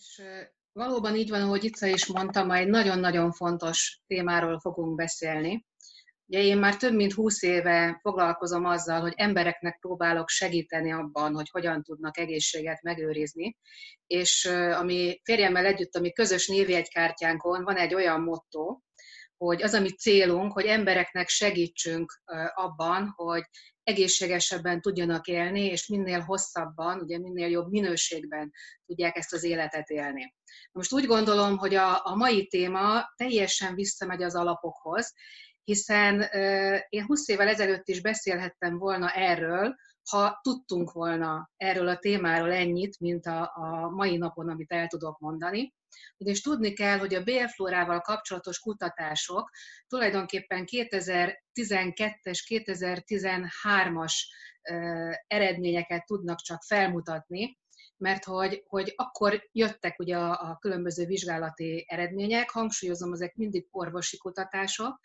És valóban így van, ahogy Ica is mondta, ma egy nagyon-nagyon fontos témáról fogunk beszélni. Ugye én már több mint 20 éve foglalkozom azzal, hogy embereknek próbálok segíteni abban, hogy hogyan tudnak egészséget megőrizni. És ami férjemmel együtt, ami közös névjegykártyánkon van egy olyan motto, hogy az a mi célunk, hogy embereknek segítsünk abban, hogy egészségesebben tudjanak élni, és minél hosszabban, ugye minél jobb minőségben tudják ezt az életet élni. Most úgy gondolom, hogy a mai téma teljesen visszamegy az alapokhoz, hiszen én 20 évvel ezelőtt is beszélhettem volna erről, ha tudtunk volna erről a témáról ennyit, mint a mai napon, amit el tudok mondani. Ugyanis tudni kell, hogy a bélflórával kapcsolatos kutatások tulajdonképpen 2012-es, 2013-as eredményeket tudnak csak felmutatni, mert hogy akkor jöttek ugye a különböző vizsgálati eredmények, hangsúlyozom, ezek mindig orvosi kutatások,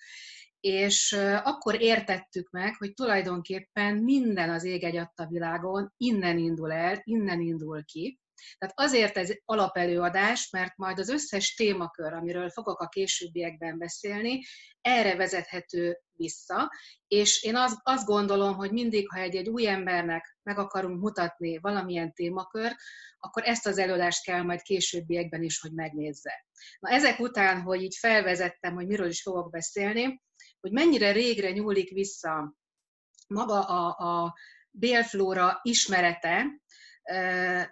és akkor értettük meg, hogy tulajdonképpen minden az ég egyatta világon innen indul el, innen indul ki. Tehát azért ez alapelőadás, mert majd az összes témakör, amiről fogok a későbbiekben beszélni, erre vezethető vissza, és én azt gondolom, hogy mindig, ha egy új embernek meg akarunk mutatni valamilyen témakört, akkor ezt az előadást kell majd későbbiekben is, hogy megnézze. Na ezek után, hogy így felvezettem, hogy miről is fogok beszélni, hogy mennyire régre nyúlik vissza maga a bélflóra ismerete,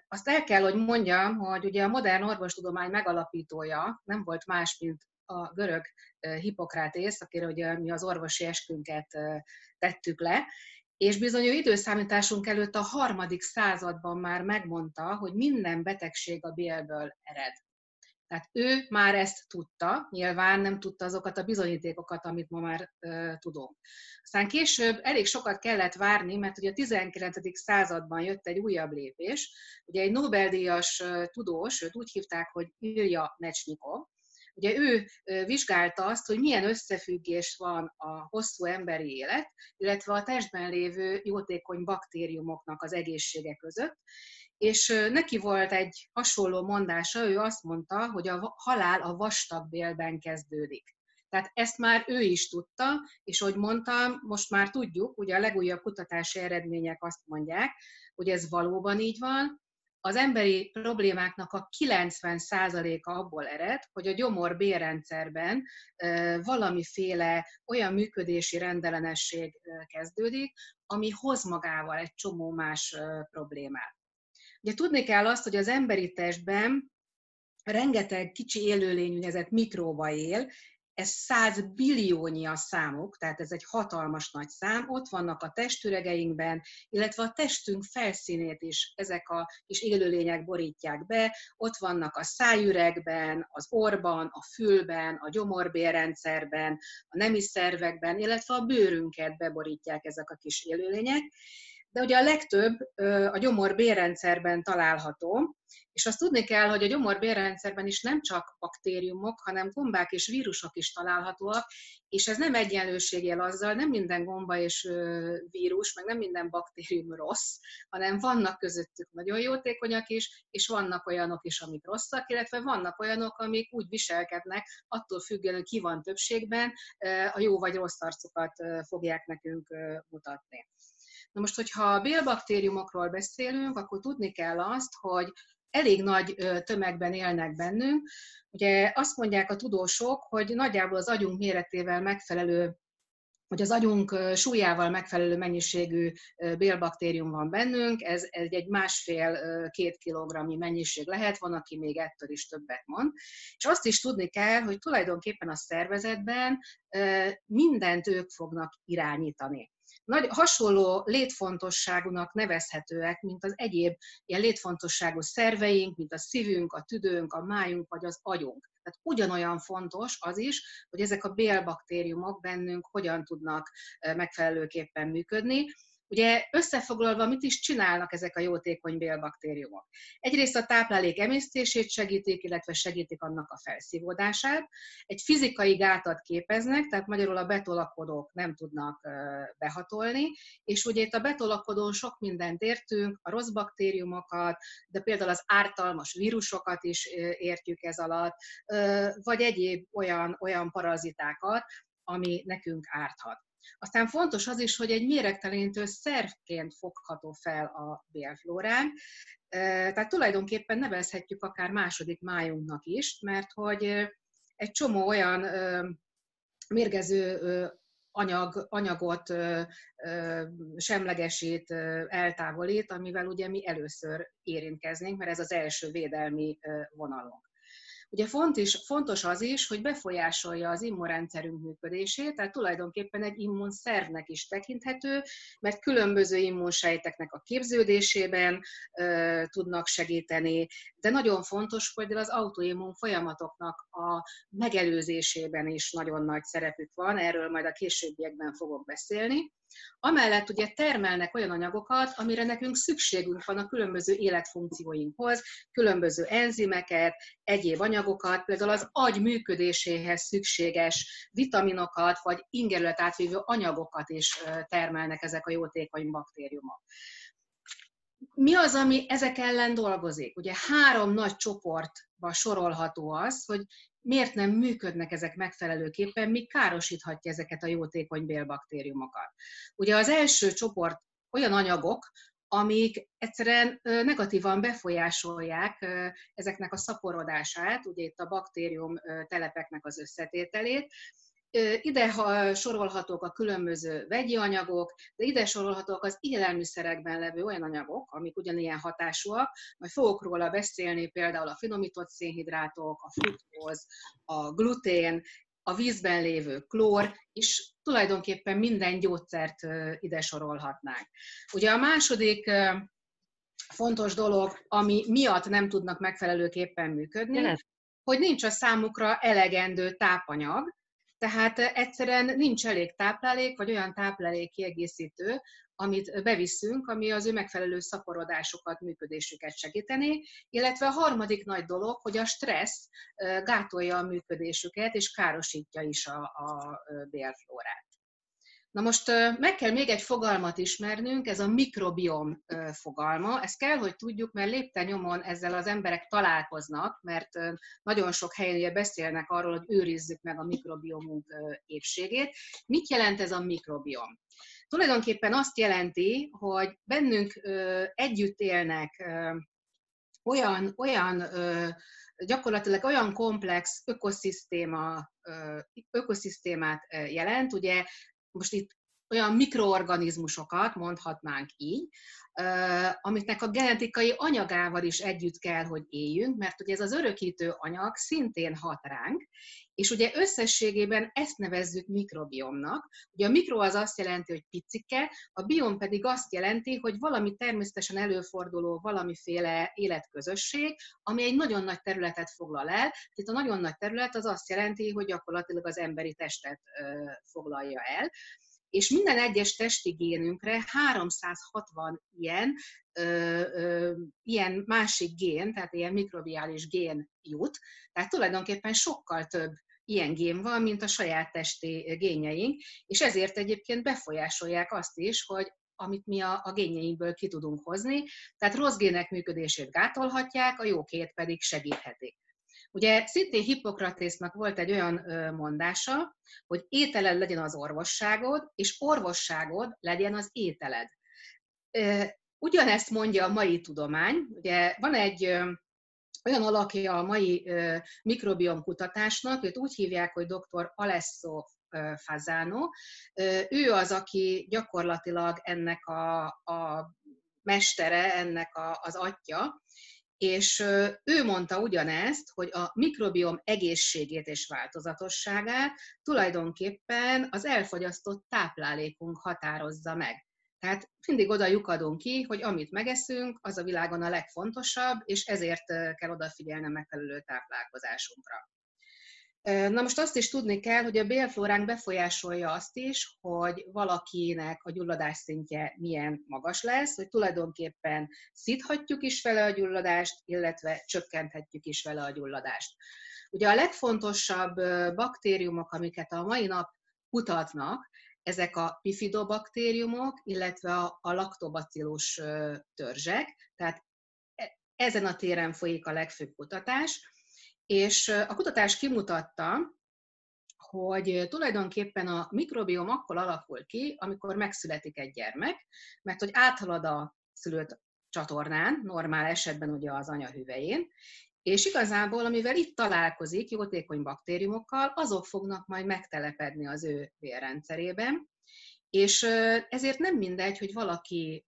azt el kell, hogy mondjam, hogy ugye a modern orvostudomány megalapítója nem volt más, mint a görög Hippokratész, akire ugye mi az orvosi eskünket tettük le, és bizony ő időszámításunk előtt a 3. században már megmondta, hogy minden betegség a bélből ered. Tehát ő már ezt tudta, nyilván nem tudta azokat a bizonyítékokat, amit ma már tudunk. Aztán később elég sokat kellett várni, mert ugye a 19. században jött egy újabb lépés. Ugye egy Nobel-díjas tudós, őt úgy hívták, hogy Ilja Mecsnyikov. Ugye ő vizsgálta azt, hogy milyen összefüggés van a hosszú emberi élet, illetve a testben lévő jótékony baktériumoknak az egészsége között. És neki volt egy hasonló mondása, ő azt mondta, hogy a halál a vastagbélben kezdődik. Tehát ezt már ő is tudta, és ahogy mondtam, most már tudjuk, ugye a legújabb kutatási eredmények azt mondják, hogy ez valóban így van. Az emberi problémáknak a 90%-a abból ered, hogy a gyomor-bélrendszerben valamiféle olyan működési rendellenesség kezdődik, ami hoz magával egy csomó más problémát. Ugye tudni kell azt, hogy az emberi testben rengeteg kicsi élőlény, úgynevezett mikróba él, ez 100 billiónyi a számuk, tehát ez egy hatalmas nagy szám, ott vannak a testüregeinkben, illetve a testünk felszínét is ezek a kis élőlények borítják be, ott vannak a szájüregben, az orban, a fülben, a gyomorbélrendszerben, a nemi szervekben, illetve a bőrünket beborítják ezek a kis élőlények. De ugye a legtöbb a gyomorbélrendszerben található, és azt tudni kell, hogy a gyomorbélrendszerben is nem csak baktériumok, hanem gombák és vírusok is találhatóak, és ez nem egyenlőségjel azzal, nem minden gomba és vírus, meg nem minden baktérium rossz, hanem vannak közöttük nagyon jótékonyak is, és vannak olyanok is, amik rosszak, illetve vannak olyanok, amik úgy viselkednek, attól függően, hogy ki van többségben, a jó vagy rossz arcukat fogják nekünk mutatni. Na most, hogyha a bélbaktériumokról beszélünk, akkor tudni kell azt, hogy elég nagy tömegben élnek bennünk. Ugye azt mondják a tudósok, hogy nagyjából az agyunk méretével megfelelő, hogy az agyunk súlyával megfelelő mennyiségű bélbaktérium van bennünk, ez egy 1,5–2 kg mennyiség lehet, van, aki még ettől is többet mond. És azt is tudni kell, hogy tulajdonképpen a szervezetben mindent ők fognak irányítani. Nagy, hasonló létfontosságúnak nevezhetőek, mint az egyéb ilyen létfontosságú szerveink, mint a szívünk, a tüdőnk, a májunk vagy az agyunk. Tehát ugyanolyan fontos az is, hogy ezek a bélbaktériumok bennünk hogyan tudnak megfelelőképpen működni. Ugye összefoglalva mit is csinálnak ezek a jótékony bélbaktériumok? Egyrészt a táplálék emésztését segítik, illetve segítik annak a felszívódását. Egy fizikai gátat képeznek, tehát magyarul a betolakodók nem tudnak behatolni, és ugye itt a betolakodón sok mindent értünk, a rossz baktériumokat, de például az ártalmas vírusokat is értjük ez alatt, vagy egyéb olyan parazitákat, ami nekünk árthat. Aztán fontos az is, hogy egy méregtelenítő szervként fogható fel a bélflóránk, tehát tulajdonképpen nevezhetjük akár második májunknak is, mert hogy egy csomó olyan mérgező anyagot semlegesít, eltávolít, amivel ugye mi először érintkeznénk, mert ez az első védelmi vonalunk. Ugye fontos az is, hogy befolyásolja az immunrendszerünk működését, tehát tulajdonképpen egy immunszervnek is tekinthető, mert különböző immunsejteknek a képződésében tudnak segíteni, de nagyon fontos, hogy az autoimmun folyamatoknak a megelőzésében is nagyon nagy szerepük van, erről majd a későbbiekben fogok beszélni. Amellett ugye termelnek olyan anyagokat, amire nekünk szükségünk van a különböző életfunkcióinkhoz, különböző enzimeket, egyéb anyagokat, például az agy működéséhez szükséges vitaminokat, vagy ingerület átvívő anyagokat is termelnek ezek a jótékony baktériumok. Mi az, ami ezek ellen dolgozik? Ugye 3 nagy csoportba sorolható az, hogy miért nem működnek ezek megfelelőképpen, mi károsíthatja ezeket a jótékony bélbaktériumokat. Ugye az első csoport olyan anyagok, amik egyszerűen negatívan befolyásolják ezeknek a szaporodását, ugye itt a baktérium telepeknek az összetételét. Ide sorolhatók a különböző vegyi anyagok, de ide sorolhatók az élelmiszerekben levő olyan anyagok, amik ugyanilyen hatásúak, majd fogok róla beszélni, például a finomított szénhidrátok, a fruktóz, a glutén, a vízben lévő klór, és tulajdonképpen minden gyógyszert ide sorolhatnánk. Ugye a második fontos dolog, ami miatt nem tudnak megfelelőképpen működni, hogy nincs a számukra elegendő tápanyag, tehát egyszerűen nincs elég táplálék, vagy olyan táplálék kiegészítő, amit beviszünk, ami az ő megfelelő szaporodásukat, működésüket segíteni, illetve a harmadik nagy dolog, hogy a stressz gátolja a működésüket, és károsítja is a bélflórát. Na most meg kell még egy fogalmat ismernünk, ez a mikrobiom fogalma. Ezt kell, hogy tudjuk, mert lépten-nyomon ezzel az emberek találkoznak, mert nagyon sok helyen ugye beszélnek arról, hogy őrizzük meg a mikrobiomunk épségét. Mit jelent ez a mikrobiom? Tulajdonképpen azt jelenti, hogy bennünk együtt élnek gyakorlatilag olyan komplex ökoszisztémát jelent, ugye, most itt olyan mikroorganizmusokat mondhatnánk így, amiknek a genetikai anyagával is együtt kell, hogy éljünk, mert ugye ez az örökítő anyag szintén hat ránk, és ugye összességében ezt nevezzük mikrobiomnak. Ugye a mikro az azt jelenti, hogy picike, a biom pedig azt jelenti, hogy valami természetesen előforduló, valamiféle életközösség, ami egy nagyon nagy területet foglal el. Itt a nagyon nagy terület az azt jelenti, hogy gyakorlatilag az emberi testet foglalja el. És minden egyes testi génünkre 360 ilyen másik gén, tehát ilyen mikrobiális gén jut, tehát tulajdonképpen sokkal több ilyen gén van, mint a saját testi génjeink, és ezért egyébként befolyásolják azt is, hogy amit mi a génjeinkből ki tudunk hozni, tehát rossz gének működését gátolhatják, a jókét pedig segíthetik. Ugye szintén Hippokratésznak volt egy olyan mondása, hogy ételed legyen az orvosságod, és orvosságod legyen az ételed. Ugyanezt mondja a mai tudomány, ugye van egy olyan alakja a mai mikrobiom kutatásnak, őt úgy hívják, hogy dr. Alessio Fazzano, ő az, aki gyakorlatilag ennek a mestere, ennek az atya, és ő mondta ugyanezt, hogy a mikrobiom egészségét és változatosságát tulajdonképpen az elfogyasztott táplálékunk határozza meg. Tehát mindig oda lyukadunk ki, hogy amit megeszünk, az a világon a legfontosabb, és ezért kell odafigyelni a megfelelő táplálkozásunkra. Na most azt is tudni kell, hogy a bélflóránk befolyásolja azt is, hogy valakinek a gyulladás szintje milyen magas lesz, hogy tulajdonképpen szíthatjuk is vele a gyulladást, illetve csökkenthetjük is vele a gyulladást. Ugye a legfontosabb baktériumok, amiket a mai nap kutatnak, ezek a pifidobaktériumok, illetve a laktobacillus törzsek, tehát ezen a téren folyik a legfőbb kutatás. És a kutatás kimutatta, hogy tulajdonképpen a mikrobiom akkor alakul ki, amikor megszületik egy gyermek, mert hogy áthalad a szülőt csatornán, normál esetben ugye az anya hüvelyén, és igazából, amivel itt találkozik jótékony baktériumokkal, azok fognak majd megtelepedni az ő vérrendszerében, és ezért nem mindegy, hogy valaki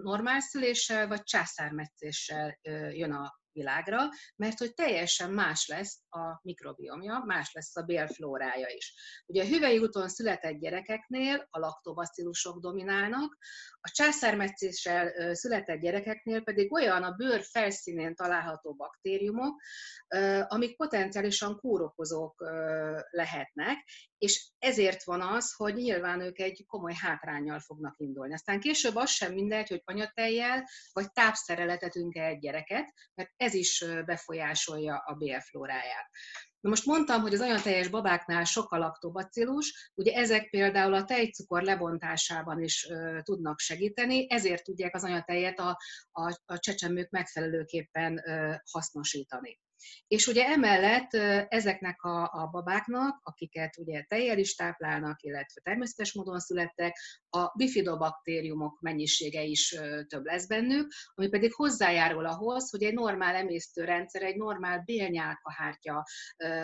normál szüléssel vagy császármetszéssel jön a világra, mert hogy teljesen más lesz a mikrobiomja, más lesz a bélflórája is. Ugye a hüvelyi úton született gyerekeknél a laktobacillusok dominálnak, a császármetszéssel született gyerekeknél pedig olyan a bőr felszínén található baktériumok, amik potenciálisan kórokozók lehetnek, és ezért van az, hogy nyilván ők egy komoly hátránnyal fognak indulni. Aztán később az sem mindegy, hogy anyatejjel vagy tápszerrel etetünk-e egy gyereket, mert ez is befolyásolja a bélflóráját. Na most mondtam, hogy az anyatejes babáknál sok a laktobacillus, ugye ezek például a tejcukor lebontásában is tudnak segíteni, ezért tudják az anyatejet a csecsemők megfelelőképpen hasznosítani. És ugye emellett ezeknek a babáknak, akiket ugye tejjel is táplálnak, illetve természetes módon születtek, a bifidobaktériumok mennyisége is több lesz bennük, ami pedig hozzájárul ahhoz, hogy egy normál emésztőrendszer, egy normál bélnyálkahártya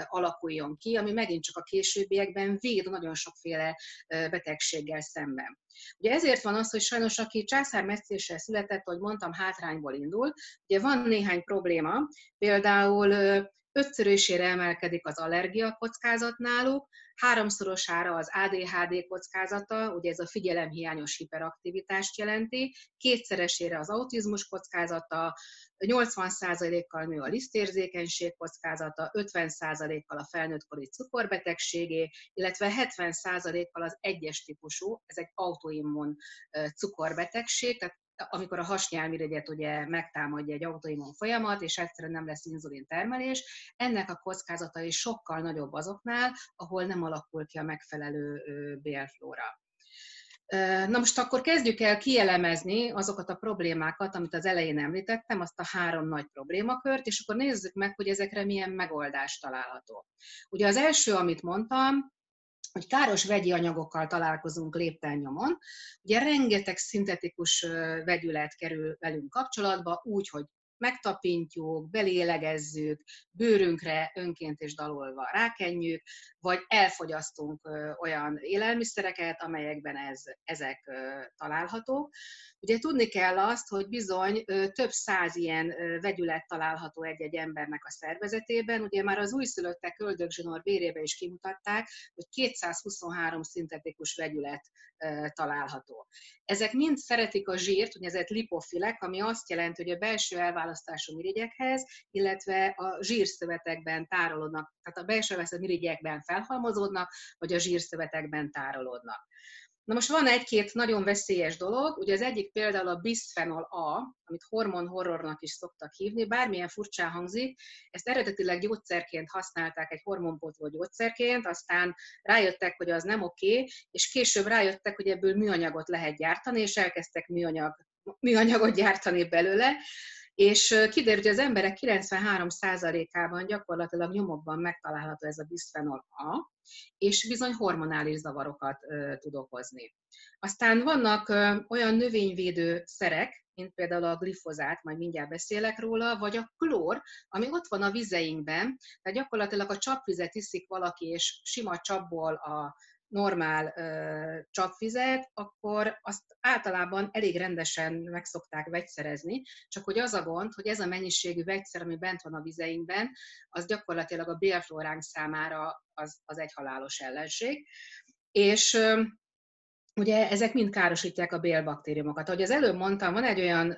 alakuljon ki, ami megint csak a későbbiekben véd nagyon sokféle betegséggel szemben. Ugye ezért van az, hogy sajnos aki császármetszéssel született, ahogy mondtam, hátrányból indul, ugye van néhány probléma, például ötszörösére emelkedik az allergia kockázat náluk, háromszorosára az ADHD kockázata, ugye ez a figyelemhiányos hiperaktivitást jelenti, kétszeresére az autizmus kockázata, 80%-kal nő a lisztérzékenység kockázata, 50%-kal a felnőttkori cukorbetegségé, illetve 70%-kal az 1-es típusú, ez egy autoimmun cukorbetegség, tehát amikor a hasnyálmirigyet ugye megtámadja egy autoimmun folyamat, és egyszerűen nem lesz inzulin termelés, ennek a kockázatai sokkal nagyobb azoknál, ahol nem alakul ki a megfelelő bélflóra. Na most akkor kezdjük el kielemezni azokat a problémákat, amit az elején említettem, azt a három nagy problémakört, és akkor nézzük meg, hogy ezekre milyen megoldás található. Ugye az első, amit mondtam, hogy káros vegyi anyagokkal találkozunk lépten nyomon. Ugye rengeteg szintetikus vegyület kerül velünk kapcsolatba, úgyhogy megtapintjuk, belélegezzük, bőrünkre önként és dalolva rákenjük, vagy elfogyasztunk olyan élelmiszereket, amelyekben ezek találhatók. Ugye tudni kell azt, hogy bizony több száz ilyen vegyület található egy-egy embernek a szervezetében. Ugye már az újszülöttek öldögzsinór bérébe is kimutatták, hogy 223 szintetikus vegyület található. Ezek mind szeretik a zsírt, ugye ezek lipofilek, ami azt jelenti, hogy a belső elválasztású mirigyekhez, illetve a zsírszövetekben tárolódnak, tehát a belső elválasztású mirigyekben felhalmozódnak, vagy a zsírszövetekben tárolódnak. Na most van egy-két nagyon veszélyes dolog, ugye az egyik például a bisphenol A, amit hormonhorrornak is szoktak hívni, bármilyen furcsán hangzik, ezt eredetileg gyógyszerként használták, egy hormonpótló gyógyszerként, aztán rájöttek, hogy az nem oké, és később rájöttek, hogy ebből műanyagot lehet gyártani, és elkezdtek műanyagot gyártani belőle, és kiderült, hogy az emberek 93%-ában gyakorlatilag nyomokban megtalálható ez a bisphenol A, és bizony hormonális zavarokat tud okozni. Aztán vannak olyan növényvédő szerek, mint például a glifozát, majd mindjárt beszélek róla, vagy a klór, ami ott van a vizeinkben, tehát gyakorlatilag a csapvizet iszik valaki, és sima csapból a normál csapvizet, akkor azt általában elég rendesen meg szokták vegyszerezni, csak hogy az a gond, hogy ez a mennyiségű vegyszer, ami bent van a vizeinkben, az gyakorlatilag a bélflóránk számára az egy halálos ellenség. És Ugye ezek mind károsítják a bélbaktériumokat. Ahogy az előbb mondtam, van egy olyan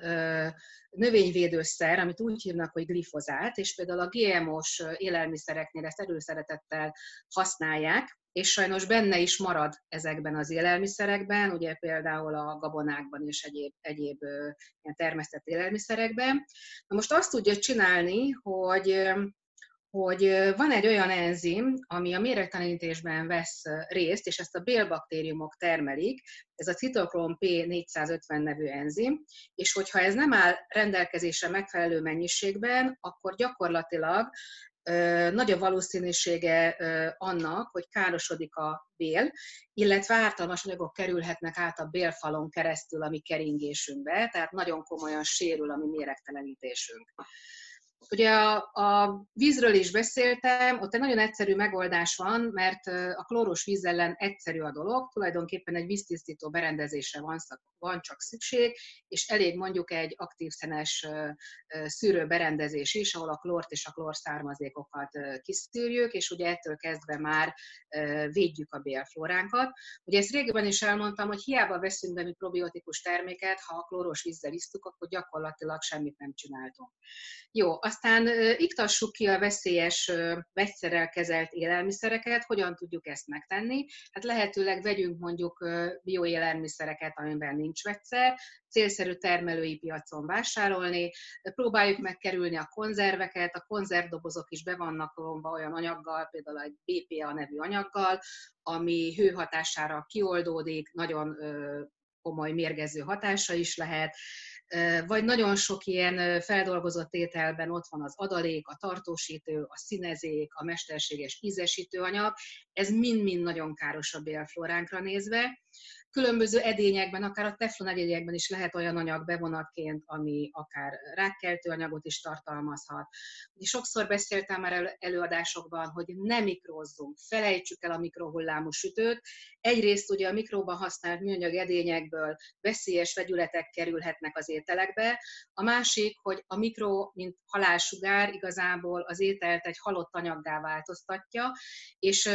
növényvédőszer, amit úgy hívnak, hogy glifozát, és például a GMO-s élelmiszereknél ezt előszeretettel használják, és sajnos benne is marad ezekben az élelmiszerekben, ugye például a gabonákban és egyéb ilyen termesztett élelmiszerekben. Na most azt tudja csinálni, hogy van egy olyan enzim, ami a méregtelenítésben vesz részt, és ezt a bélbaktériumok termelik, ez a citokrom P450 nevű enzim, és hogyha ez nem áll rendelkezésre megfelelő mennyiségben, akkor gyakorlatilag nagy a valószínűsége annak, hogy károsodik a bél, illetve ártalmas anyagok kerülhetnek át a bélfalon keresztül a mi keringésünkbe, tehát nagyon komolyan sérül a mi méregtelenítésünk. Ugye a vízről is beszéltem, ott egy nagyon egyszerű megoldás van, mert a klóros víz ellen egyszerű a dolog, tulajdonképpen egy víztisztító berendezésre van csak szükség, és elég mondjuk egy aktív szenes szűrő berendezés is, ahol a klórt és a klórszármazékokat kiszűrjük, és ugye ettől kezdve már védjük a bélflóránkat. Ugye ezt régebben is elmondtam, hogy hiába veszünk be mi probiotikus terméket, ha a klóros vízzel isztuk, akkor gyakorlatilag semmit nem csináltunk. Jó, aztán iktassuk ki a veszélyes vegyszerrel kezelt élelmiszereket, hogyan tudjuk ezt megtenni. Hát lehetőleg vegyünk mondjuk bioélelmiszereket, amiben nincs vegyszer, célszerű termelői piacon vásárolni, próbáljuk megkerülni a konzerveket, a konzervdobozok is be vannak romba olyan anyaggal, például egy BPA nevű anyaggal, ami hő hatására kioldódik, nagyon komoly mérgező hatása is lehet, vagy nagyon sok ilyen feldolgozott ételben ott van az adalék, a tartósítő, a színezék, a mesterséges ízesítőanyag, ez mind-mind nagyon káros a bélflóránkra nézve. Különböző edényekben, akár a teflon edényekben is lehet olyan anyag bevonatként, ami akár rákkeltő anyagot is tartalmazhat. Sokszor beszéltem már előadásokban, hogy ne mikrózzunk, felejtsük el a mikrohullámú sütőt. Egyrészt ugye a mikróban használt műanyag edényekből veszélyes vegyületek kerülhetnek az ételekbe. A másik, hogy a mikró, mint halálsugár igazából az ételt egy halott anyaggá változtatja, és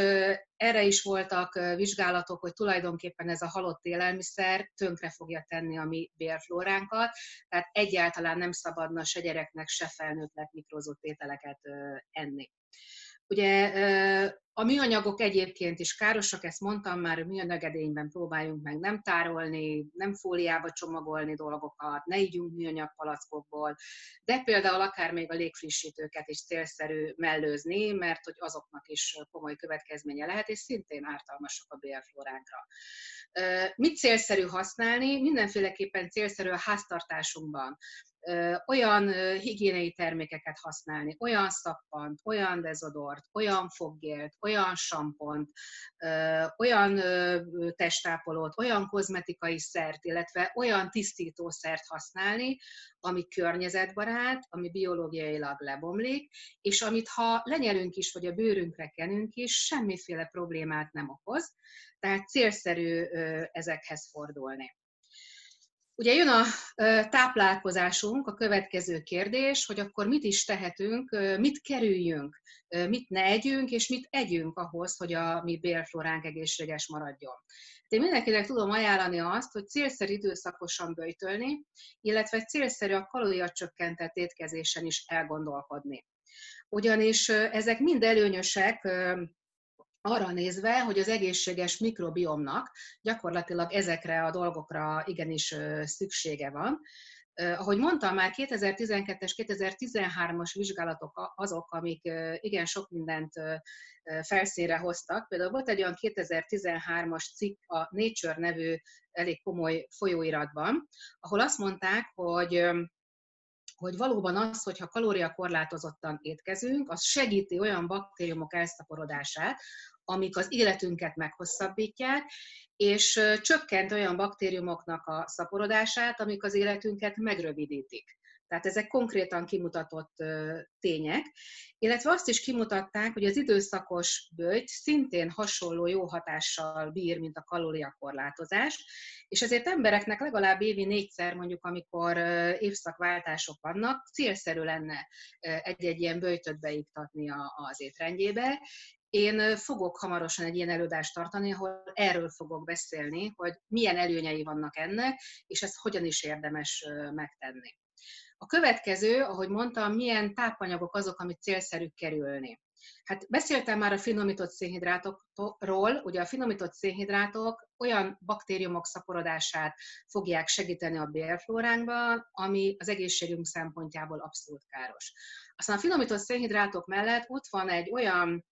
erre is voltak vizsgálatok, hogy tulajdonképpen ez a halott élelmiszer tönkre fogja tenni a mi bélflóránkat, tehát egyáltalán nem szabadna se gyereknek, se felnőttnek mikrózott ételeket enni. Ugye a műanyagok egyébként is károsak, ezt mondtam már, hogy műanyagedényben próbáljunk meg nem tárolni, nem fóliába csomagolni dolgokat, ne ígyünk műanyagpalackokból, de például akár még a légfrissítőket is célszerű mellőzni, mert hogy azoknak is komoly következménye lehet, és szintén ártalmasak a bélflóránkra. Mit célszerű használni? Mindenféleképpen célszerű a háztartásunkban olyan higiéniai termékeket használni, olyan szappant, olyan dezodort, olyan foggélt, olyan sampont, olyan testápolót, olyan kozmetikai szert, illetve olyan tisztítószert használni, ami környezetbarát, ami biológiailag lebomlik, és amit ha lenyelünk is, vagy a bőrünkre kenünk is, semmiféle problémát nem okoz, tehát célszerű ezekhez fordulni. Ugye jön a táplálkozásunk, a következő kérdés, hogy akkor mit is tehetünk, mit kerüljünk, mit ne együnk, és mit együnk ahhoz, hogy a mi bélflóránk egészséges maradjon. Én mindenkinek tudom ajánlani azt, hogy célszerű időszakosan böjtölni, illetve célszerű a kalóriacsökkentett étkezésen is elgondolkodni. Ugyanis ezek mind előnyösek, arra nézve, hogy az egészséges mikrobiomnak gyakorlatilag ezekre a dolgokra igenis szüksége van. Ahogy mondtam már, 2012-es, 2013-as vizsgálatok azok, amik igen sok mindent felszínre hoztak. Például volt egy olyan 2013-as cikk a Nature nevű elég komoly folyóiratban, ahol azt mondták, hogy valóban az, hogyha kalóriakorlátozottan étkezünk, az segíti olyan baktériumok elszaporodását, amik az életünket meghosszabbítják, és csökkent olyan baktériumoknak a szaporodását, amik az életünket megrövidítik. Tehát ezek konkrétan kimutatott tények, illetve azt is kimutatták, hogy az időszakos böjt szintén hasonló jó hatással bír, mint a kalóriakorlátozás, és ezért embereknek legalább évi 4-szer, mondjuk amikor évszakváltások vannak, célszerű lenne egy-egy ilyen böjtöt beiktatni az étrendjébe, Én fogok hamarosan egy ilyen előadást tartani, ahol erről fogok beszélni, hogy milyen előnyei vannak ennek, és ezt hogyan is érdemes megtenni. A következő, ahogy mondtam, milyen tápanyagok azok, amit célszerű kerülni. Hát beszéltem már a finomított szénhidrátokról, ugye a finomított szénhidrátok olyan baktériumok szaporodását fogják segíteni a bélflóránkban, ami az egészségünk szempontjából abszolút káros. Aztán a finomított szénhidrátok mellett ott van egy olyan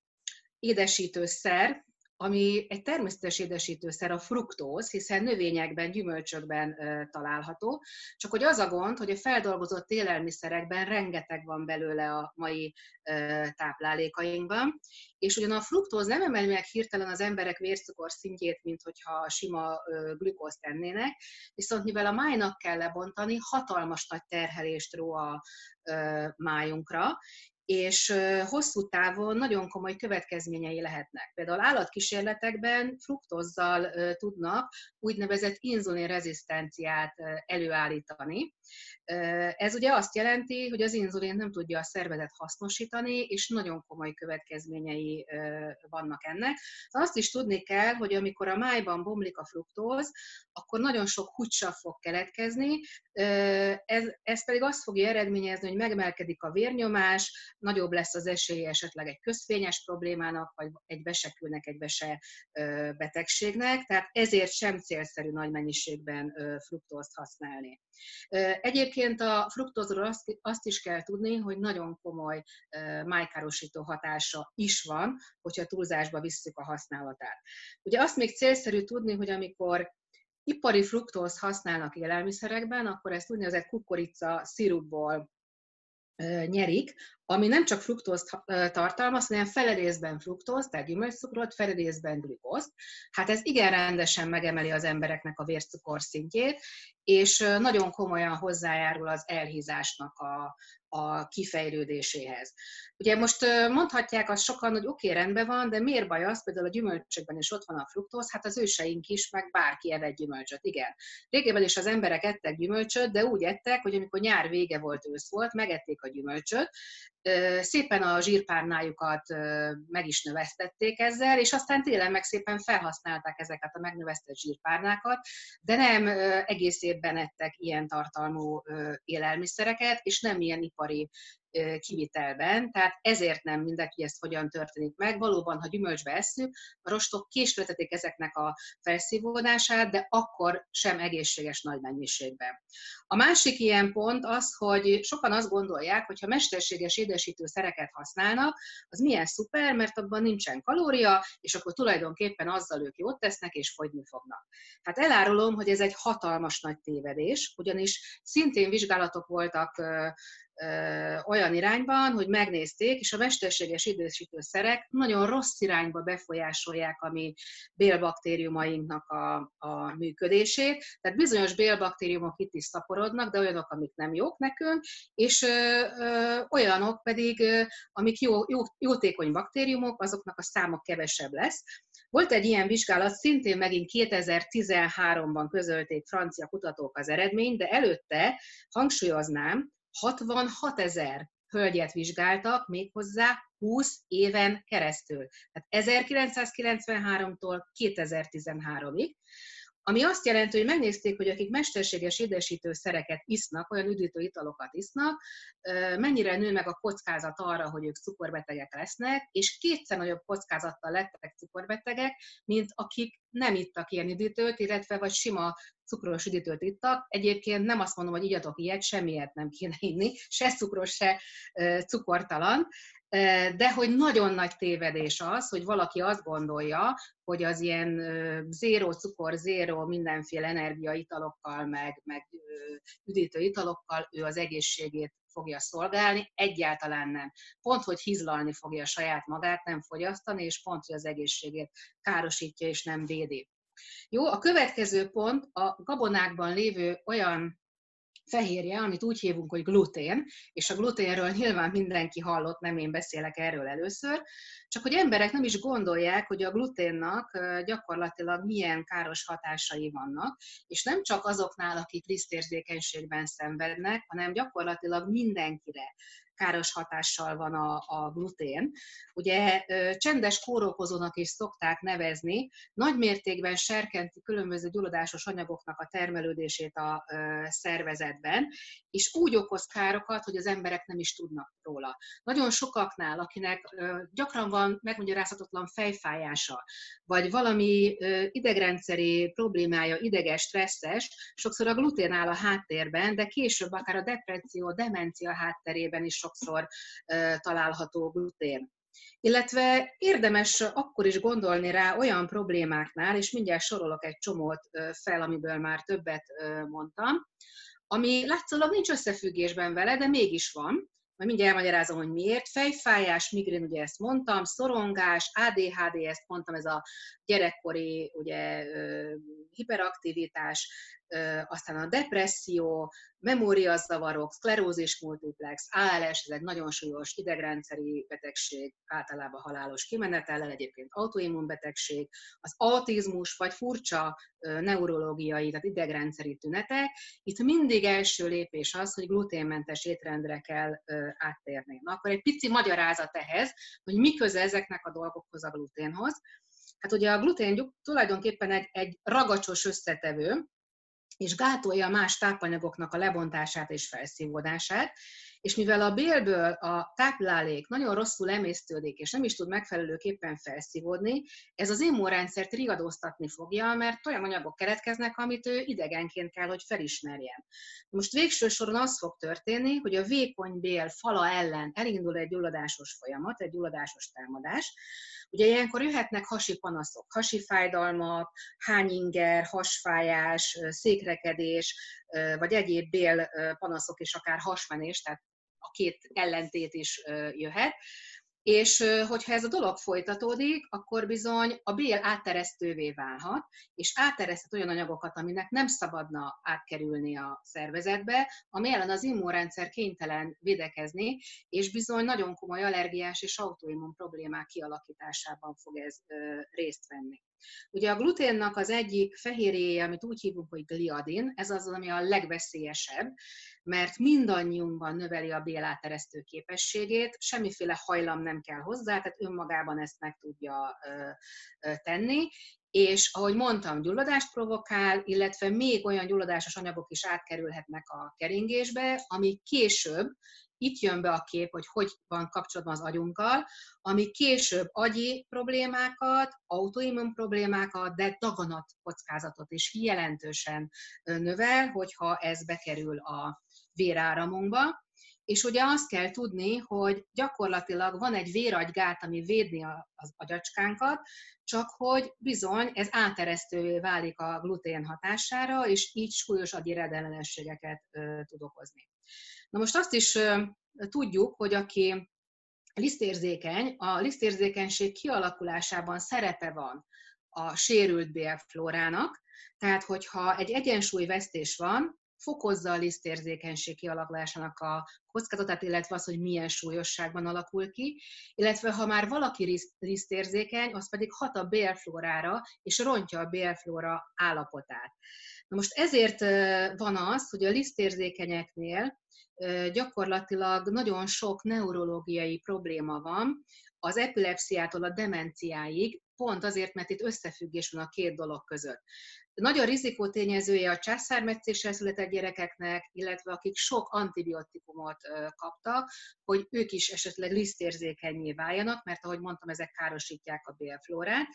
édesítőszer, ami egy természetes édesítőszer, a fruktóz, hiszen növényekben, gyümölcsökben található, csak hogy az a gond, hogy a feldolgozott élelmiszerekben rengeteg van belőle a mai táplálékainkban, és ugyan a fruktóz nem emeli meg hirtelen az emberek vércukor szintjét, mint hogyha sima glükózt tennének, viszont mivel a májnak kell lebontani, hatalmas nagy terhelést ró a májunkra, és hosszú távon nagyon komoly következményei lehetnek. Például állatkísérletekben fruktózzal tudnak úgynevezett inzulinrezisztenciát előállítani. Ez ugye azt jelenti, hogy az inzulin nem tudja a szervezet hasznosítani, és nagyon komoly következményei vannak ennek. Azt is tudni kell, hogy amikor a májban bomlik a fruktóz, akkor nagyon sok húcsav fog keletkezni, ez pedig azt fogja eredményezni, hogy megmelkedik a vérnyomás, nagyobb lesz az esélye esetleg egy köszvényes problémának, vagy egy besekülnek, egy bese betegségnek, tehát ezért sem célszerű nagy mennyiségben fruktózt használni. Egyébként a fruktózról azt is kell tudni, hogy nagyon komoly májkárosító hatása is van, hogyha túlzásba visszük a használatát. Ugye azt még célszerű tudni, hogy amikor ipari fruktózt használnak élelmiszerekben, akkor ezt úgynevezett kukorica szirupból nyerik, ami nem csak fruktózt tartalmaz, hanem felerészben fruktózt, tehát gyümölcscukrot, felerészben glükózt. Hát ez igen rendesen megemeli az embereknek a vércukor szintjét, és nagyon komolyan hozzájárul az elhízásnak a kifejlődéséhez. Ugye most mondhatják azt sokan, hogy oké, rendben van, de miért baj az, például a gyümölcsökben is ott van a fruktóz, hát az őseink is, meg bárki evett gyümölcsöt, igen. Régebben is az emberek ettek gyümölcsöt, de úgy ettek, hogy amikor nyár vége volt, ősz volt, megették a gyümölcsöt, szépen a zsírpárnájukat meg is növesztették ezzel, és aztán télen meg szépen felhasználták ezeket a megnövesztett zsírpárnákat, de nem egész évben ettek ilyen tartalmú élelmiszereket, és nem ilyen ipari kivitelben, tehát ezért nem mindenki ezt hogyan történik meg. Valóban, ha gyümölcsbe eszünk, a rostok késleltetik ezeknek a felszívódását, de akkor sem egészséges nagy mennyiségben. A másik ilyen pont az, hogy sokan azt gondolják, hogy ha mesterséges édesítőszereket használnak, az milyen szuper, mert abban nincsen kalória, és akkor tulajdonképpen azzal ők jót tesznek, és fogyni fognak. Hát elárulom, hogy ez egy hatalmas nagy tévedés, ugyanis szintén vizsgálatok voltak olyan irányban, hogy megnézték, és a mesterséges idősítőszerek nagyon rossz irányba befolyásolják a mi bélbaktériumainknak a működését. Tehát bizonyos bélbaktériumok itt is szaporodnak, de olyanok, amik nem jók nekünk, és olyanok pedig, amik jótékony baktériumok, azoknak a száma kevesebb lesz. Volt egy ilyen vizsgálat, szintén megint 2013-ban közölték francia kutatók az eredményt, de előtte hangsúlyoznám, 66 000 hölgyet vizsgáltak, méghozzá 20 éven keresztül. Tehát 1993-tól 2013-ig. Ami azt jelenti, hogy megnézték, hogy akik mesterséges édesítőszereket isznak, olyan üdítő italokat isznak, mennyire nő meg a kockázat arra, hogy ők cukorbetegek lesznek, és kétszer nagyobb kockázattal lettek cukorbetegek, mint akik nem ittak ilyen üdítőt, illetve vagy sima cukros üdítőt ittak. Egyébként nem azt mondom, hogy igyatok ilyet, semmilyet nem kéne inni, se cukros, se cukortalan. De hogy nagyon nagy tévedés az, hogy valaki azt gondolja, hogy az ilyen zéró cukor, zéró mindenféle energiaitalokkal, meg üdítő italokkal ő az egészségét fogja szolgálni, egyáltalán nem. Pont, hogy hízlalni fogja saját magát, nem fogyasztani, és pont, hogy az egészségét károsítja és nem védi. Jó, a következő pont a gabonákban lévő olyan fehérje, amit úgy hívunk, hogy glutén, és a gluténről nyilván mindenki hallott, nem én beszélek erről először, csak hogy emberek nem is gondolják, hogy a gluténnak gyakorlatilag milyen káros hatásai vannak, és nem csak azoknál, akik lisztérzékenységben szenvednek, hanem gyakorlatilag mindenkire káros hatással van a glutén. Ugye csendes kórokozónak is szokták nevezni, nagy mértékben serkenti különböző gyulladásos anyagoknak a termelődését a szervezetben, és úgy okoz károkat, hogy az emberek nem is tudnak róla. Nagyon sokaknál, akinek gyakran van megmagyarázhatatlan fejfájása, vagy valami idegrendszeri problémája, ideges, stresszes, sokszor a glutén áll a háttérben, de később akár a depresszió, demencia hátterében is sokszor található glutén. Illetve érdemes akkor is gondolni rá olyan problémáknál, és mindjárt sorolok egy csomót fel, amiből már többet mondtam, ami látszólag nincs összefüggésben vele, de mégis van. Majd mindjárt elmagyarázom, hogy miért. Fejfájás, migrén, ugye ezt mondtam, szorongás, ADHD, ezt mondtam, ez a gyerekkori ugye, hiperaktivitás, aztán a depresszió, memóriazavarok, szklerózis multiplex, ALS, ez egy nagyon súlyos idegrendszeri betegség, általában halálos kimenetellel, egyébként autoimmunbetegség, az autizmus vagy furcsa neurológiai, tehát idegrendszeri tünetek. Itt mindig első lépés az, hogy gluténmentes étrendre kell áttérni. Na, akkor egy pici magyarázat ehhez, hogy mi köze ezeknek a dolgokhoz a gluténhoz. Hát ugye a glutén tulajdonképpen egy ragacsos összetevő, és gátolja más tápanyagoknak a lebontását és felszívódását, és mivel a bélből a táplálék nagyon rosszul emésztődik, és nem is tud megfelelőképpen felszívódni, ez az immunrendszert riadóztatni fogja, mert olyan anyagok keletkeznek, amit ő idegenként kell, hogy felismerjen. Most végső soron az fog történni, hogy a vékony bél fala ellen elindul egy gyulladásos folyamat, egy gyulladásos támadás. Ugye ilyenkor jöhetnek hasi panaszok, hasi fájdalmak, hányinger, hasfájás, székrekedés, vagy egyéb bél panaszok és akár hasmenés, tehát a két ellentét is jöhet, és hogyha ez a dolog folytatódik, akkor bizony a bél átteresztővé válhat, és átereszthet olyan anyagokat, aminek nem szabadna átkerülni a szervezetbe, ami ellen az immunrendszer kénytelen védekezni, és bizony nagyon komoly allergiás és autoimmun problémák kialakításában fog ez részt venni. Ugye a gluténnak az egyik fehérjéje, amit úgy hívunk, hogy gliadin, ez az, ami a legveszélyesebb, mert mindannyiunkban növeli a béláteresztő képességét, semmiféle hajlam nem kell hozzá, tehát önmagában ezt meg tudja tenni, és ahogy mondtam, gyulladást provokál, illetve még olyan gyulladásos anyagok is átkerülhetnek a keringésbe, ami később, itt jön be a kép, hogy hogy van kapcsolatban az agyunkkal, ami később agyi problémákat, autoimmun problémákat, de daganat kockázatot is jelentősen növel, hogyha ez bekerül a véráramunkba. És ugye azt kell tudni, hogy gyakorlatilag van egy véragygát, ami védni az agyacskánkat, csak hogy bizony ez áteresztővé válik a glutén hatására, és így súlyos agyi rendellenességeket tud okozni. Na most azt is tudjuk, hogy aki lisztérzékeny, a lisztérzékenység kialakulásában szerepe van a sérült bélflórának, tehát hogyha egy egyensúlyvesztés van, fokozza a lisztérzékenység kialakulásának a kockázatát, illetve az, hogy milyen súlyosságban alakul ki, illetve ha már valaki lisztérzékeny, az pedig hat a bélflórára, és rontja a bélflóra állapotát. Na most ezért van az, hogy a lisztérzékenyeknél gyakorlatilag nagyon sok neurológiai probléma van, az epilepsziától a demenciáig, pont azért, mert itt összefüggés van a két dolog között. Nagy a rizikótényezője a császármetszéssel született gyerekeknek, illetve akik sok antibiotikumot kaptak, hogy ők is esetleg lisztérzékenyé váljanak, mert ahogy mondtam, ezek károsítják a bélflórát.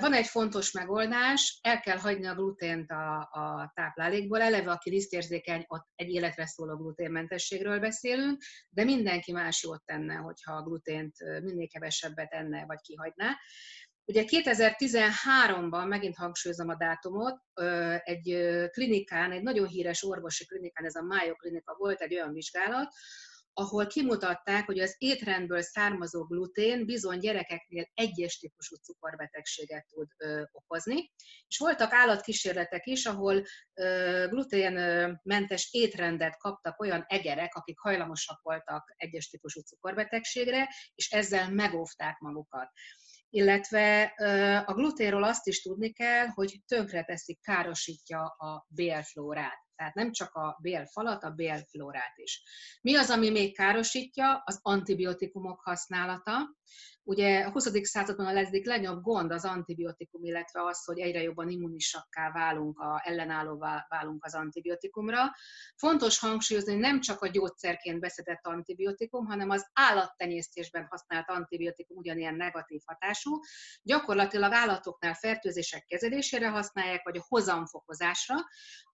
Van egy fontos megoldás, el kell hagyni a glutént a táplálékból, eleve aki lisztérzékeny, ott egy életre szóló gluténmentességről beszélünk, de mindenki más jót tenne, hogyha a glutént minél kevesebbet enne vagy kihagyná. Ugye 2013-ban, megint hangsúlyozom a dátumot, egy klinikán, egy nagyon híres orvosi klinikán, ez a Mayo Klinika volt, egy olyan vizsgálat, ahol kimutatták, hogy az étrendből származó glutén bizony gyerekeknél egyes típusú cukorbetegséget tud okozni, és voltak állatkísérletek is, ahol gluténmentes étrendet kaptak olyan egerek, akik hajlamosak voltak egyes típusú cukorbetegségre, és ezzel megóvták magukat. Illetve a gluténról azt is tudni kell, hogy tönkreteszi, károsítja a bélflórát. Tehát nem csak a bélfalat, a bélflórát is. Mi az, ami még károsítja? Az antibiotikumok használata. Ugye a 20. században a egyik legnagyobb gond az antibiotikum, illetve az, hogy egyre jobban immunisakká válunk, ellenállóvá válunk az antibiotikumra. Fontos hangsúlyozni, hogy nem csak a gyógyszerként beszedett antibiotikum, hanem az állattenyésztésben használt antibiotikum ugyanilyen negatív hatású. Gyakorlatilag állatoknál fertőzések kezelésére használják, vagy a hozamfokozásra.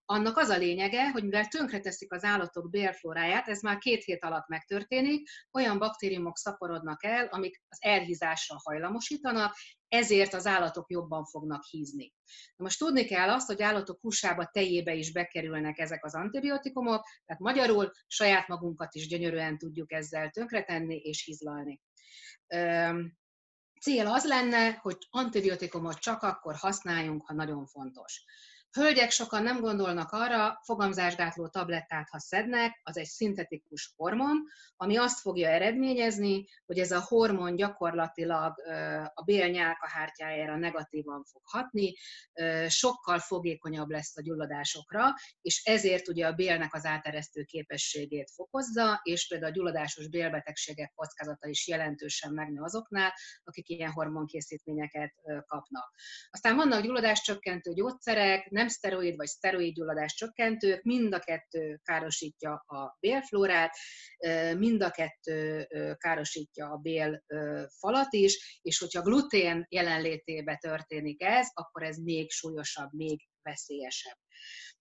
Annak az a lényege, hogy mivel tönkreteszik az állatok bélflóráját, ez már 2 hét alatt megtörténik, olyan baktériumok szaporodnak el, amik az elhízásra hajlamosítanak, ezért az állatok jobban fognak hízni. Na most tudni kell azt, hogy állatok húsába, tejébe is bekerülnek ezek az antibiotikumok, tehát magyarul saját magunkat is gyönyörűen tudjuk ezzel tönkretenni és hízlalni. Cél az lenne, hogy antibiotikumot csak akkor használjunk, ha nagyon fontos. Hölgyek sokan nem gondolnak arra, fogamzásgátló tablettát, ha szednek, az egy szintetikus hormon, ami azt fogja eredményezni, hogy ez a hormon gyakorlatilag a bélnyálkahártyájára negatívan fog hatni, sokkal fogékonyabb lesz a gyulladásokra, és ezért ugye a bélnek az áteresztő képességét fokozza, és például a gyulladásos bélbetegségek kockázata is jelentősen megnő azoknál, akik ilyen hormonkészítményeket kapnak. Aztán vannak gyulladáscsökkentő gyógyszerek, nem szteroid vagy szteroid gyulladás csökkentők, mind a kettő károsítja a bélflórát, mind a kettő károsítja a bélfalat is, és hogyha glutén jelenlétébe történik ez, akkor ez még súlyosabb, még veszélyesebb.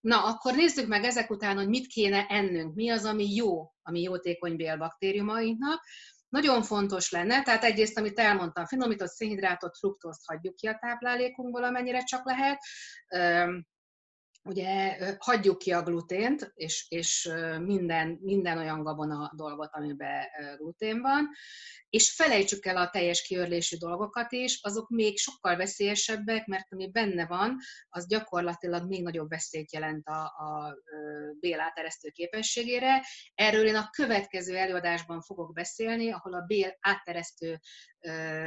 Na, akkor nézzük meg ezek után, hogy mit kéne ennünk, mi az, ami jó, ami jótékony bélbaktériumainknak. Nagyon fontos lenne, tehát egyrészt, amit elmondtam, finomított szénhidrátot, fruktózt hagyjuk ki a táplálékunkból, amennyire csak lehet. Ugye hagyjuk ki a glutént, és minden olyan gabona dolgot, amiben glutén van, és felejtsük el a teljes kiörlésű dolgokat is, azok még sokkal veszélyesebbek, mert ami benne van, az gyakorlatilag még nagyobb veszélyt jelent a bél áteresztő képességére. Erről én a következő előadásban fogok beszélni, ahol a bél áteresztő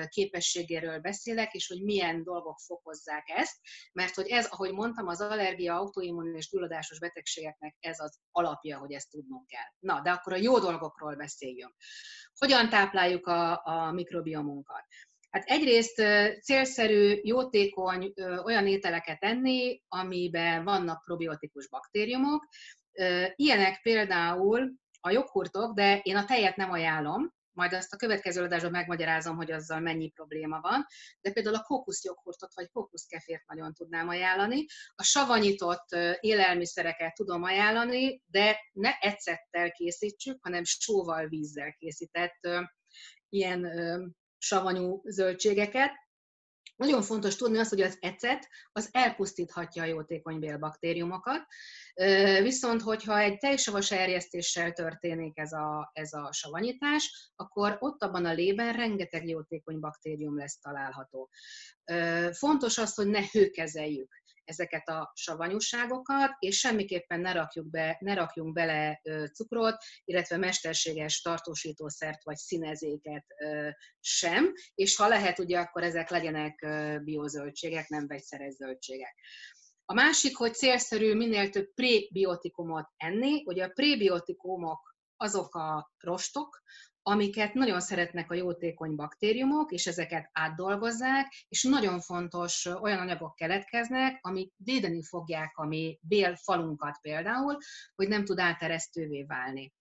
képességéről beszélek, és hogy milyen dolgok fokozzák ezt, mert hogy ez, ahogy mondtam, az allergia, autoimmun és gyulladásos betegségeknek ez az alapja, hogy ezt tudnunk kell. Na, de akkor a jó dolgokról beszéljünk. Hogyan tápláljuk a mikrobiomunkat? Hát egyrészt célszerű, jótékony olyan ételeket enni, amiben vannak probiotikus baktériumok. Ilyenek például a joghurtok, de én a tejet nem ajánlom, majd azt a következő adásban megmagyarázom, hogy azzal mennyi probléma van, de például a kókuszjoghurtot vagy kókuszkefért nagyon tudnám ajánlani. A savanyított élelmiszereket tudom ajánlani, de ne ecettel készítsük, hanem sóval, vízzel készített ilyen savanyú zöldségeket. Nagyon fontos tudni azt, hogy az ecet az elpusztíthatja a jótékony bélbaktériumokat, viszont hogyha egy tejsavas erjesztéssel történik ez a savanyítás, akkor ott abban a lében rengeteg jótékony baktérium lesz található. Fontos az, hogy ne hőkezeljük ezeket a savanyúságokat, és semmiképpen ne rakjunk bele cukrot, illetve mesterséges tartósítószert vagy színezéket sem, és ha lehet, ugye akkor ezek legyenek biozöldségek, nem vegyszeres zöldségek. A másik, hogy célszerű minél több prébiotikumot enni, ugye a prébiotikumok azok a rostok, amiket nagyon szeretnek a jótékony baktériumok, és ezeket átdolgozzák, és nagyon fontos olyan anyagok keletkeznek, amik védeni fogják a mi bélfalunkat például, hogy nem tud áteresztővé válni.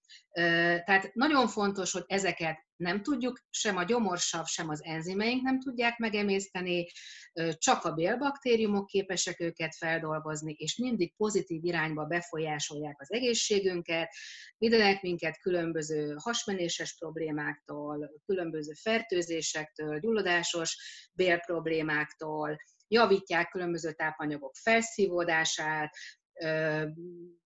Tehát nagyon fontos, hogy ezeket nem tudjuk, sem a gyomorsav, sem az enzimeink nem tudják megemészteni, csak a bélbaktériumok képesek őket feldolgozni, és mindig pozitív irányba befolyásolják az egészségünket, védenek minket különböző hasmenéses problémáktól, különböző fertőzésektől, gyulladásos bélproblémáktól, javítják különböző tápanyagok felszívódását,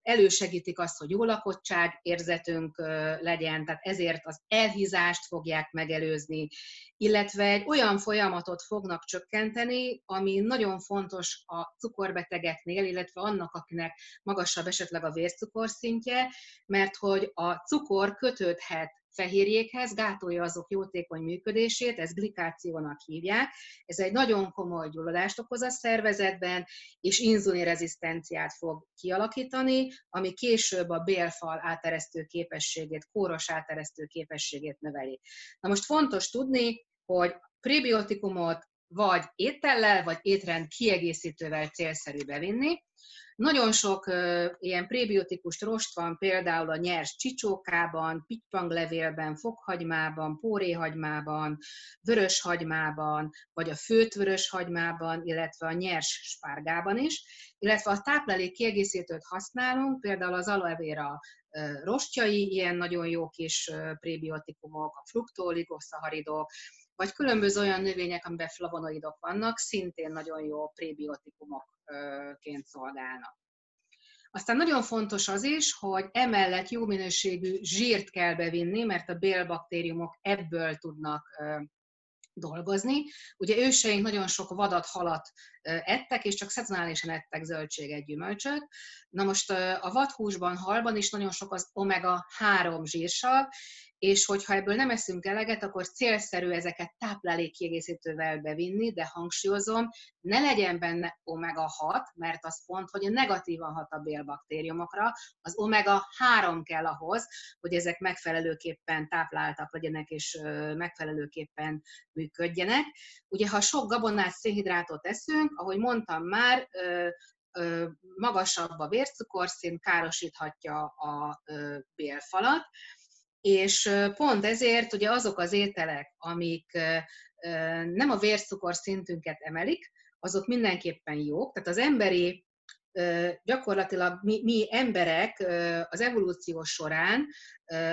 elősegítik azt, hogy jó lakottság érzetünk legyen, tehát ezért az elhízást fogják megelőzni, illetve egy olyan folyamatot fognak csökkenteni, ami nagyon fontos a cukorbetegeknél, illetve annak, akinek magasabb esetleg a vércukorszintje, mert hogy a cukor kötődhet fehérjékhez, gátolja azok jótékony működését, ezt glikációnak hívják. Ez egy nagyon komoly gyulladást okoz a szervezetben, és inzulinrezisztenciát fog kialakítani, ami később a bélfal áteresztő képességét, kóros áteresztő képességét növeli. Na most fontos tudni, hogy prebiotikumot vagy étellel, vagy étrend kiegészítővel célszerű bevinni. Nagyon sok ilyen prebiotikus rost van például a nyers csicsókában, pitypanglevélben, fokhagymában, póréhagymában, vöröshagymában, vagy a főtt vöröshagymában, illetve a nyers spárgában is, illetve a táplálék kiegészítőt használunk, például az aloe vera rostjai, ilyen nagyon jó kis prebiotikumok, a fruktoligoszaharidok, vagy különböző olyan növények, amiben flavonoidok vannak, szintén nagyon jó prebiotikumokként szolgálnak. Aztán nagyon fontos az is, hogy emellett jó minőségű zsírt kell bevinni, mert a bélbaktériumok ebből tudnak dolgozni. Ugye őseink nagyon sok vadat, halat ettek, és csak szezonálisan ettek zöldséget, gyümölcsöt. Na most a vadhúsban, halban is nagyon sok az omega-3 zsírsav, és hogyha ebből nem eszünk eleget, akkor célszerű ezeket táplálékkiegészítővel bevinni, de hangsúlyozom, ne legyen benne omega-6, mert az pont, hogy negatívan hat a bélbaktériumokra, az omega-3 kell ahhoz, hogy ezek megfelelőképpen tápláltak legyenek, és megfelelőképpen működjenek. Ugye, ha sok gabonát, szénhidrátot eszünk, ahogy mondtam már, magasabb a vércukorszint, károsíthatja a bélfalat, és pont ezért ugye azok az ételek, amik nem a vércukorszintünket emelik, azok mindenképpen jók. Tehát az emberi, gyakorlatilag mi emberek az evolúció során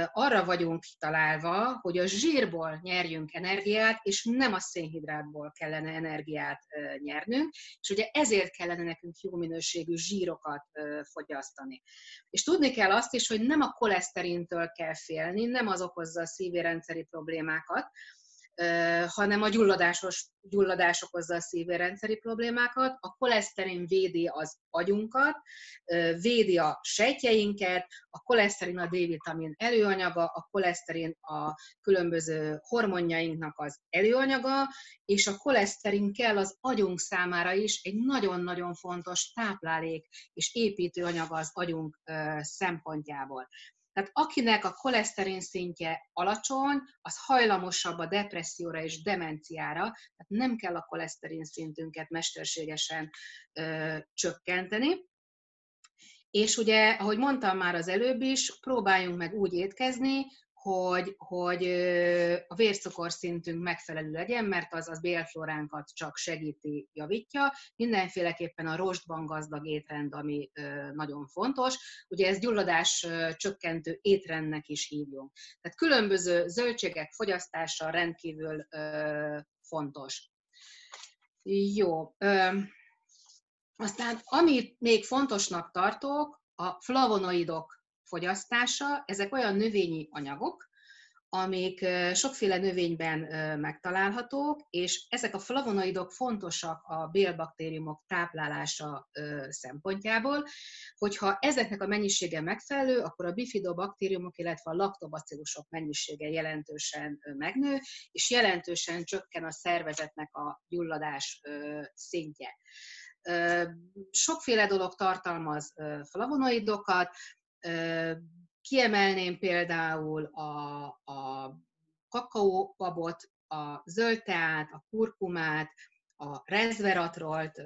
arra vagyunk kitalálva, hogy a zsírból nyerjünk energiát, és nem a szénhidrátból kellene energiát nyernünk, és ugye ezért kellene nekünk jó minőségű zsírokat fogyasztani. És tudni kell azt is, hogy nem a koleszterintől kell félni, nem az okozza a szívérendszeri problémákat, hanem a gyulladás okozza a szívérendszeri problémákat, a koleszterin védi az agyunkat, védi a sejtjeinket, a koleszterin a D-vitamin előanyaga, a koleszterin a különböző hormonjainknak az előanyaga, és a koleszterin kell az agyunk számára is, egy nagyon-nagyon fontos táplálék és építőanyaga az agyunk szempontjából. Tehát akinek a koleszterin szintje alacsony, az hajlamosabb a depresszióra és demenciára, tehát nem kell a koleszterin szintünket mesterségesen csökkenteni. És ugye, ahogy mondtam már az előbb is, próbáljunk meg úgy étkezni, hogy a vércukorszintünk megfelelő legyen, mert az a bélflóránkat csak segíti, javítja. Mindenféleképpen a rostban gazdag étrend, ami nagyon fontos. Ugye ez gyulladás csökkentő étrendnek is hívjunk. Tehát különböző zöldségek fogyasztása rendkívül fontos. Jó. Aztán amit még fontosnak tartok, a flavonoidok fogyasztása, ezek olyan növényi anyagok, amik sokféle növényben megtalálhatók, és ezek a flavonoidok fontosak a bélbaktériumok táplálása szempontjából, hogyha ezeknek a mennyisége megfelelő, akkor a bifidobaktériumok, illetve a laktobacillusok mennyisége jelentősen megnő, és jelentősen csökken a szervezetnek a gyulladás szintje. Sokféle dolog tartalmaz flavonoidokat. Kiemelném például a kakaóbabot, a zöld teát, a kurkumát, a resveratrolt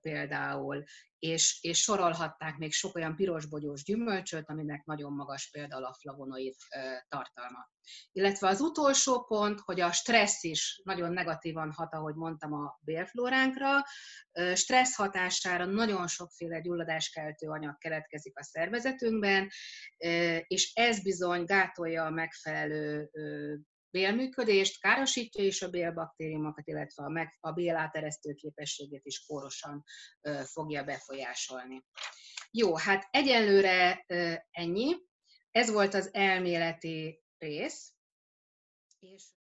például, és sorolhatták még sok olyan pirosbogyós gyümölcsöt, aminek nagyon magas például a flavonoid tartalma. Illetve az utolsó pont, hogy a stressz is nagyon negatívan hat, ahogy mondtam, a bélflóránkra. Stressz hatására nagyon sokféle gyulladáskeltő anyag keletkezik a szervezetünkben, és ez bizony gátolja a megfelelő bélműködést, károsítja is a bélbaktériumokat, illetve a bél áteresztő képességét is kórosan fogja befolyásolni. Jó, hát egyenlőre ennyi. Ez volt az elméleti rész. És